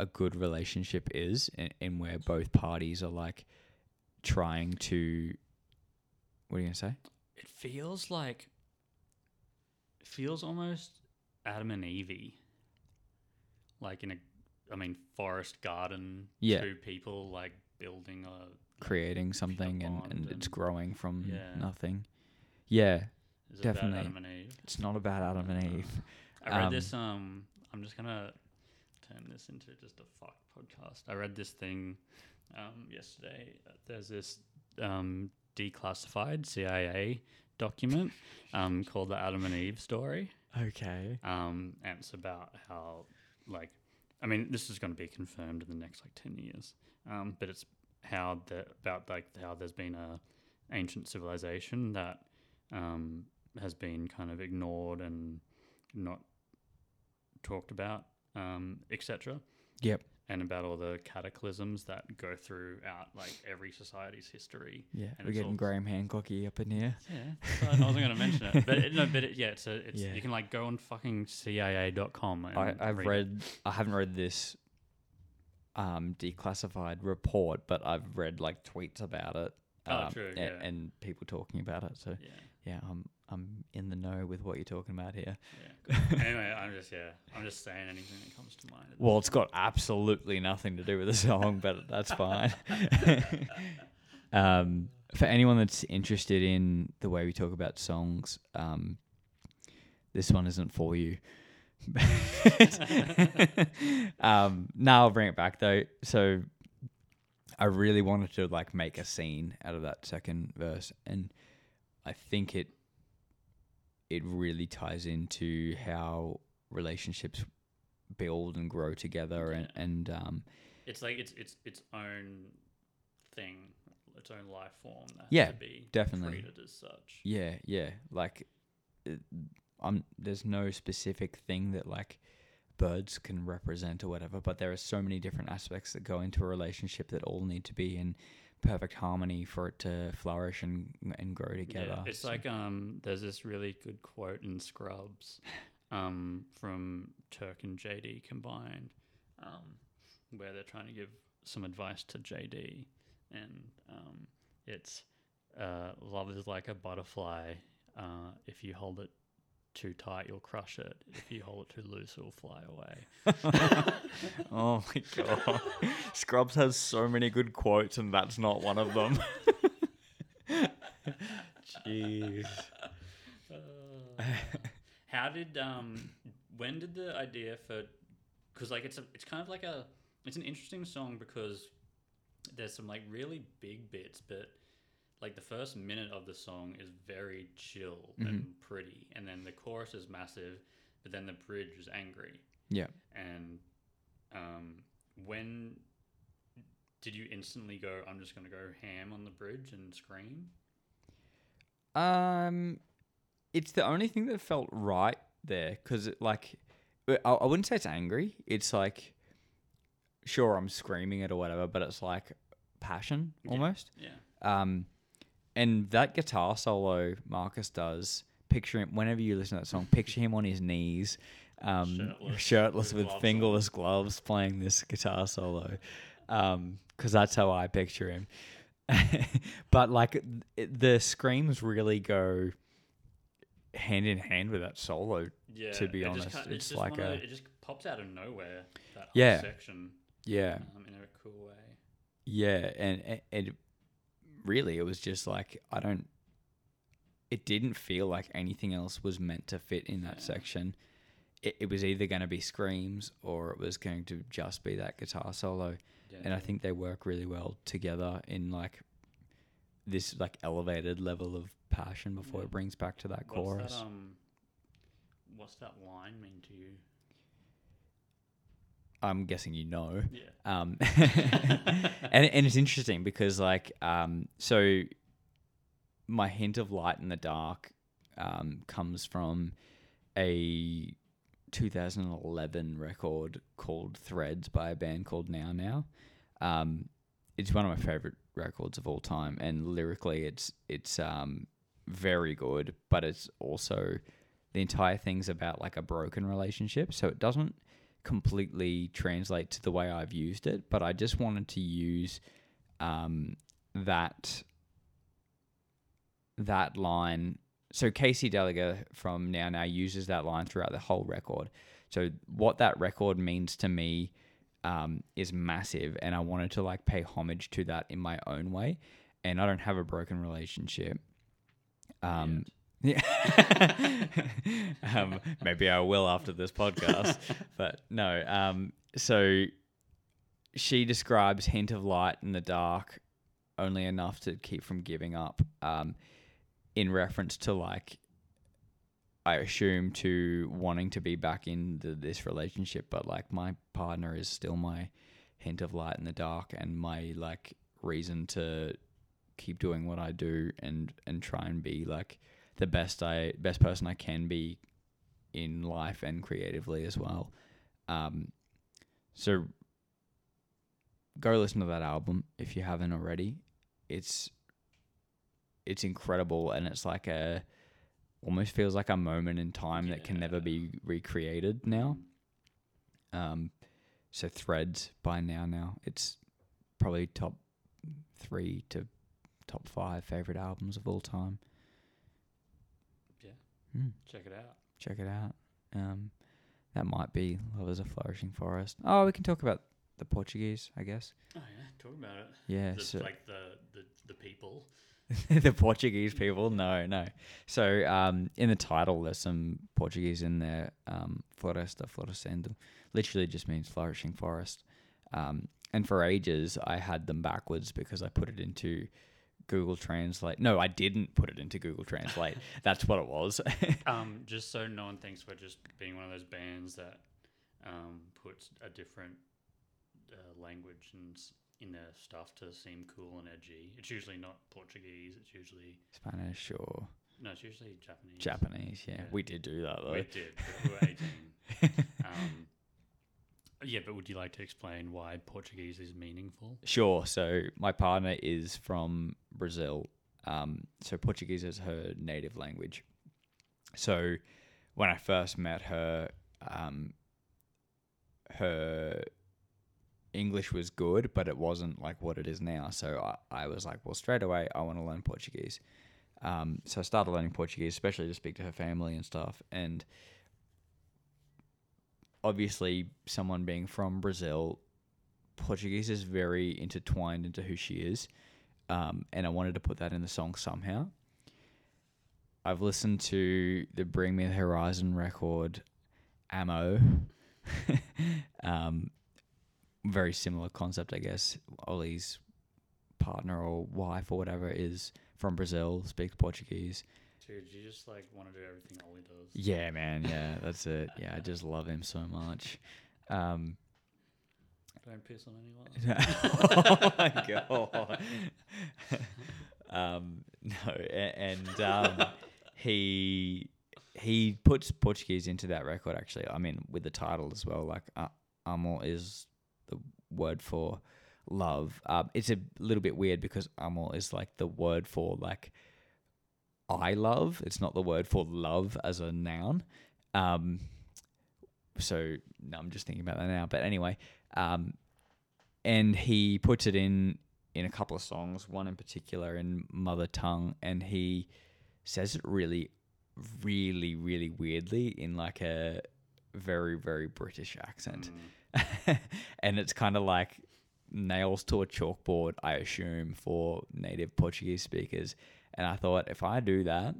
a good relationship is, and, and where both parties are like trying to. What are you gonna say? It feels like. It feels almost Adam and Evie. Like in a, I mean, forest garden. Yeah. Two people like building a. Creating like, something and, and, and it's growing from yeah. nothing. Yeah. Is it definitely. About Adam and Eve? It's not about Adam and Eve. I read um, this um. I'm just going to turn this into just a fuck podcast. I read this thing um, yesterday. There's this um, declassified C I A document um, called The Adam and Eve Story. Okay. Um, and it's about how, like, I mean, this is going to be confirmed in the next, like, ten years. Um, but it's how the, about, like, how there's been a ancient civilization that um, has been kind of ignored and not talked about, um, et cetera. Yep. And about all the cataclysms that go throughout like every society's history. Yeah, and we're getting all... Graham Hancocky up in here. Yeah, I wasn't going to mention it, but it, no, but it, yeah, it's a, it's yeah. you can like go on fucking C I A dot com. I, I've read, read I haven't read this um declassified report, but I've read like tweets about it. Um, oh, true. And, yeah. and people talking about it. So yeah, yeah I'm. I'm in the know with what you're talking about here. Yeah. Anyway, I'm just yeah, I'm just saying anything that comes to mind. Well, it's got absolutely nothing to do with the song, but that's fine. um, for anyone that's interested in the way we talk about songs, um, this one isn't for you. um, now I'll bring it back though. So I really wanted to like make a scene out of that second verse, and I think it. It really ties into how relationships build and grow together, and, yeah. and um, it's like it's it's its own thing, its own life form that yeah, has to be definitely. Treated as such. Yeah, yeah. Like, it, I'm there's no specific thing that like birds can represent or whatever, but there are so many different aspects that go into a relationship that all need to be in perfect harmony for it to flourish and and grow together. Yeah, it's so. Like um, there's this really good quote in Scrubs, um, from Turk and J D combined, um, where they're trying to give some advice to J D, and um, it's uh, love is like a butterfly. Uh, if you hold it too tight, you'll crush it. If you hold it too loose, it'll fly away. Oh my God. Scrubs has so many good quotes, and that's not one of them. Jeez. Uh, how did, um, when did the idea for, because like it's a, it's kind of like a, it's an interesting song because there's some like really big bits, but like the first minute of the song is very chill mm-hmm. and pretty, and then the chorus is massive, but then the bridge is angry. Yeah. And um, when did you instantly go, I'm just going to go ham on the bridge and scream? Um, it's the only thing that felt right there, because like I, I wouldn't say it's angry. It's like, sure, I'm screaming it or whatever, but it's like passion almost. Yeah. yeah. Um. And that guitar solo Marcus does, picture him, whenever you listen to that song, picture him on his knees, um, shirtless, shirtless with, with fingerless gloves playing this guitar solo, um, because that's how I picture him. But like it, the screams really go hand in hand with that solo. Yeah, to be it honest, just, it's, it's just like a of, it just pops out of nowhere. That yeah, whole section. Yeah, um, in a cool way. Yeah, and and. and really, it was just like, I don't, it didn't feel like anything else was meant to fit in that yeah. section. It, it was either going to be screams or it was going to just be that guitar solo. Yeah. And I think they work really well together in like this like elevated level of passion before yeah. it brings back to that what's chorus. That, um, what's that line mean to you? I'm guessing you know. Yeah. Um, and and it's interesting because like um, so my hint of light in the dark um, comes from a twenty eleven record called Threads by a band called Now, Now. Um, it's one of my favorite records of all time, and lyrically it's it's um, very good, but it's also the entire thing's about like a broken relationship, so it doesn't completely translate to the way I've used it, but I just wanted to use um, that that line. So Casey Delega from Now Now uses that line throughout the whole record. So what that record means to me um, is massive, and I wanted to like pay homage to that in my own way. And I don't have a broken relationship. Um, yeah. Yeah. um, maybe I will after this podcast, but no. Um, so she describes hint of light in the dark, only enough to keep from giving up. Um, in reference to like, I assume to wanting to be back in the, this relationship, but like my partner is still my hint of light in the dark and my like reason to keep doing what I do and and try and be like the best I best person I can be in life and creatively as well. Um, so go listen to that album if you haven't already. It's it's incredible, and it's like a almost feels like a moment in time yeah. that can never be recreated now. Um, so Threads by Now Now. It's probably top three to top five favorite albums of all time. Check it out. Check it out. Um, that might be Love is a Flourishing Forest. Oh, we can talk about the Portuguese, I guess. Oh, yeah. Talk about it. Yeah. The, so like the, the, the people. The Portuguese people? No, no. So um, in the title, there's some Portuguese in there. Um, Floresta, florescendo. Literally just means flourishing forest. Um, and for ages, I had them backwards because I put it into Google Translate. No, I didn't put it into Google Translate. That's what it was. um, just so no one thinks we're just being one of those bands that um, puts a different uh, language and in, in their stuff to seem cool and edgy. It's usually not Portuguese. It's usually Spanish or no, it's usually Japanese. Japanese, yeah. yeah. We did do that though. We did. We were eighteen. um, Yeah, but would you like to explain why Portuguese is meaningful? Sure. So my partner is from Brazil. Um, so Portuguese is her native language. So when I first met her, um, her English was good, but it wasn't like what it is now. So I, I was like, well, straight away, I want to learn Portuguese. Um, so I started learning Portuguese, especially to speak to her family and stuff. And obviously, someone being from Brazil, Portuguese is very intertwined into who she is. Um, and I wanted to put that in the song somehow. I've listened to the Bring Me The Horizon record, Amo. um, very similar concept, I guess. Ollie's partner or wife or whatever is from Brazil, speaks Portuguese. Dude, you just like want to do everything Ollie does. Yeah, man. Yeah, that's it. Yeah, I just love him so much. Um, Don't piss on anyone. Oh my god. um, no, and um, he he puts Portuguese into that record. Actually, I mean, with the title as well. Like, uh, amo is the word for love. Um, it's a little bit weird because amo is like the word for like I love. It's not the word for love as a noun. Um, so no, I'm just thinking about that now. But anyway, um, and he puts it in in a couple of songs. One in particular in Mother Tongue, and he says it really, really, really weirdly in like a very, very British accent, mm. and it's kind of like nails to a chalkboard, I assume, for native Portuguese speakers. And I thought, if I do that,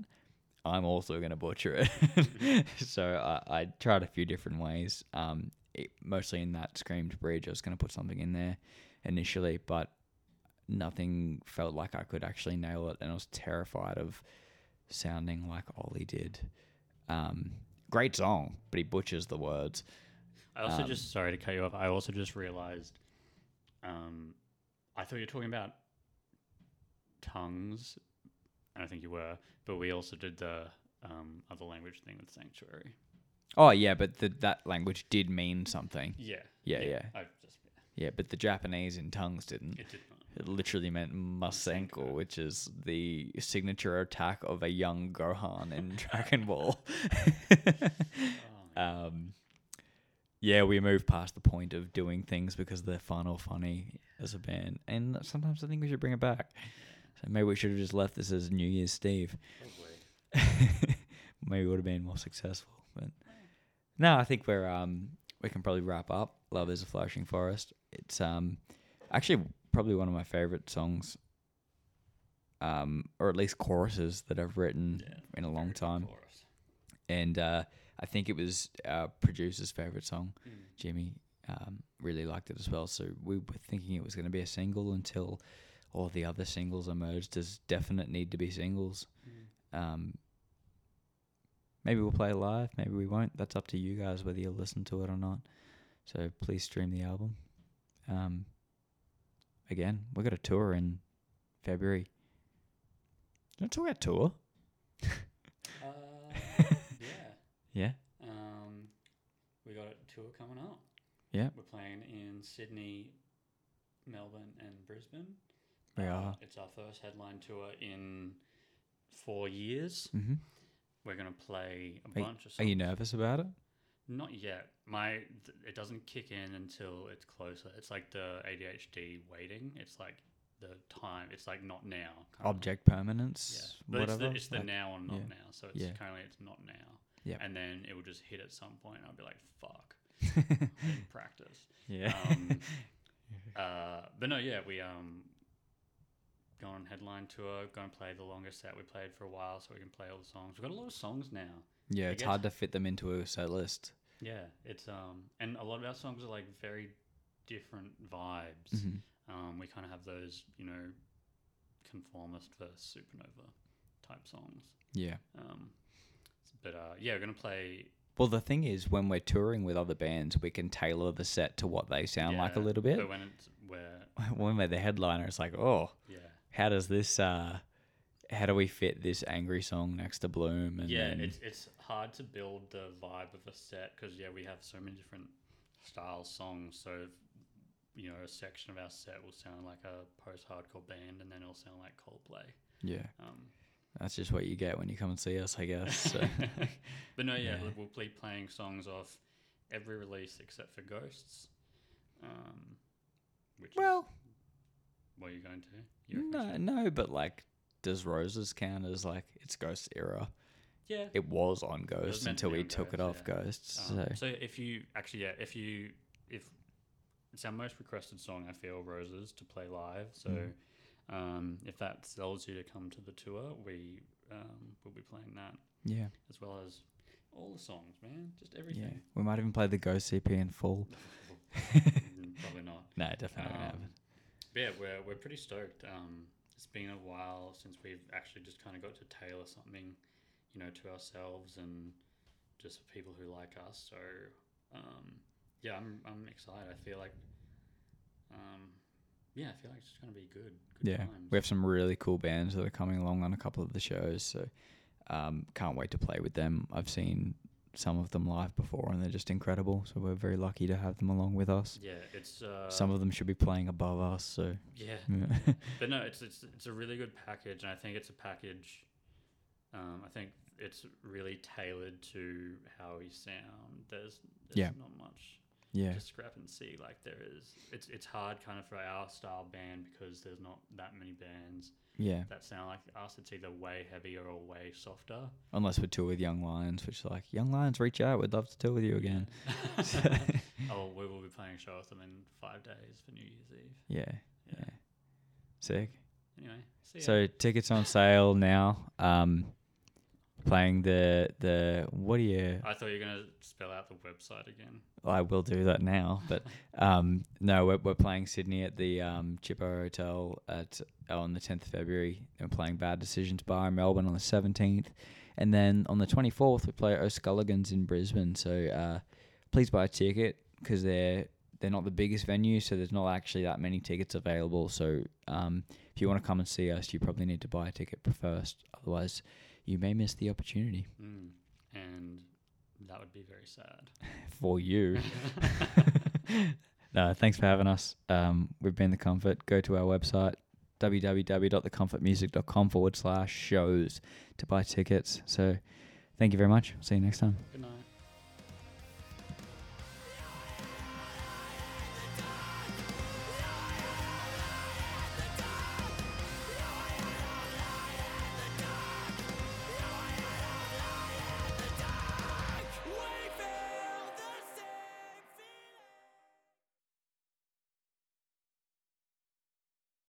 I'm also going to butcher it. So I, I tried a few different ways, um, it, mostly in that screamed bridge. I was going to put something in there initially, but nothing felt like I could actually nail it, and I was terrified of sounding like Ollie did. Um, great song, but he butchers the words. I also um, just, sorry to cut you off, I also just realised... Um, I thought you were talking about tongues, and I think you were, but we also did the um, other language thing with Sanctuary. Oh, yeah, but the, that language did mean something. Yeah. Yeah, yeah. Yeah. Just, yeah. yeah, but the Japanese in tongues didn't. It did not. It literally meant Masenko, which is the signature attack of a young Gohan in Dragon Ball. oh, um Yeah, we moved past the point of doing things because they're fun or funny as a band. And sometimes I think we should bring it back. So maybe we should have just left this as New Year's Steve. Probably. Maybe it would have been more successful. But no, I think we're um we can probably wrap up Love Is a Flourishing Forest. It's um actually probably one of my favourite songs, um, or at least choruses that I've written yeah, in a long time. Chorus. And uh I think it was our producer's favourite song. Mm. Jimmy um, really liked it as well. So we were thinking it was going to be a single until all the other singles emerged as definite need to be singles. Mm. Um, maybe we'll play it live. Maybe we won't. That's up to you guys whether you'll listen to it or not. So please stream the album. Um, again, we got a tour in February. Don't talk about tour. uh. Yeah. Um, we got a tour coming up. Yeah. We're playing in Sydney, Melbourne, and Brisbane. We uh, are. It's our first headline tour in four years. Mm-hmm. We're gonna play a are bunch you, of. Songs. Are you nervous about it? Not yet. My th- it doesn't kick in until it's closer. It's like the A D H D waiting. It's like the time. It's like not now. Object like. Permanence. Yeah. But whatever. It's the, it's the like, now or not yeah. now. So it's yeah. currently it's not now. Yep. And then it will just hit at some point, and I'll be like, "Fuck, didn't practice." Yeah. Um, uh, but no, yeah, we um go on headline tour, go and play the longest set we played for a while, so we can play all the songs. We've got a lot of songs now. Yeah, I it's guess. hard to fit them into a set list. Yeah, it's um, and a lot of our songs are like very different vibes. Mm-hmm. Um, we kind of have those, you know, conformist versus supernova type songs. Yeah. Um. But uh, yeah, we're going to play... Well, the thing is, when we're touring with other bands, we can tailor the set to what they sound yeah, like a little bit. But when it's... We're... when we're the headliner, it's like, oh, yeah. how does this... Uh, how do we fit this angry song next to Bloom? And yeah, then... it's, it's hard to build the vibe of a set because, yeah, we have so many different style songs. So, you know, a section of our set will sound like a post-hardcore band and then it'll sound like Coldplay. Yeah. Um, That's just what you get when you come and see us, I guess. So. But no, yeah, yeah, we'll be playing songs off every release except for Ghosts. Um, which well, is, what are you going to? You no, no, but like does Roses count as like its Ghost era? Yeah, it was on Ghosts until we took it off Ghosts. Um, so. so if you actually, yeah, if you if it's our most requested song, I feel, Roses, to play live. So mm. um, if that sells you to come to the tour, we um, will be playing that. Yeah, as well as all the songs, man, just everything. Yeah. We might even play the Ghost E P in full. Probably not. No, definitely um, not. But yeah, we're we're pretty stoked. Um, it's been a while since we've actually just kind of got to tailor something, you know, to ourselves and just for people who like us. So, um, yeah, I'm I'm excited. I feel like, um, yeah, I feel like it's just gonna be good. good yeah, times. We have some really cool bands that are coming along on a couple of the shows. So, um, can't wait to play with them. I've seen some of them live before, and they're just incredible. So we're very lucky to have them along with us. Yeah, it's uh, some of them should be playing above us. So yeah, yeah. But no, it's it's it's a really good package, and I think it's a package. Um, I think it's really tailored to how we sound. There's, there's yeah. not much yeah. discrepancy like there is. It's it's hard kind of for our style band because there's not that many bands yeah. that sound like us. It's either way heavier or way softer. Unless we tour with Young Lions, which is like, Young Lions, reach out. We'd love to tour with you again. Oh, we will be playing a show with them in five days for New Year's Eve. Yeah. Yeah. yeah. Sick. Anyway, see ya. So tickets on sale now. Um, playing the the what are you? I thought you were gonna spell out the website again. Well, I will do that now, but um, no, we're, we're playing Sydney at the um, Chippo Hotel at on the tenth of February. And we're playing Bad Decisions Bar in Melbourne on the seventeenth, and then on the twenty fourth we play O'Sculligan's in Brisbane. So uh, please buy a ticket because they're they're not the biggest venue, so there's not actually that many tickets available. So um, if you want to come and see us, you probably need to buy a ticket first, otherwise you may miss the opportunity. Mm. And that would be very sad. For you. No, thanks for having us. Um, we've been The Comfort. Go to our website, www.thecomfortmusic.com forward slash shows to buy tickets. So thank you very much. See you next time. Good night.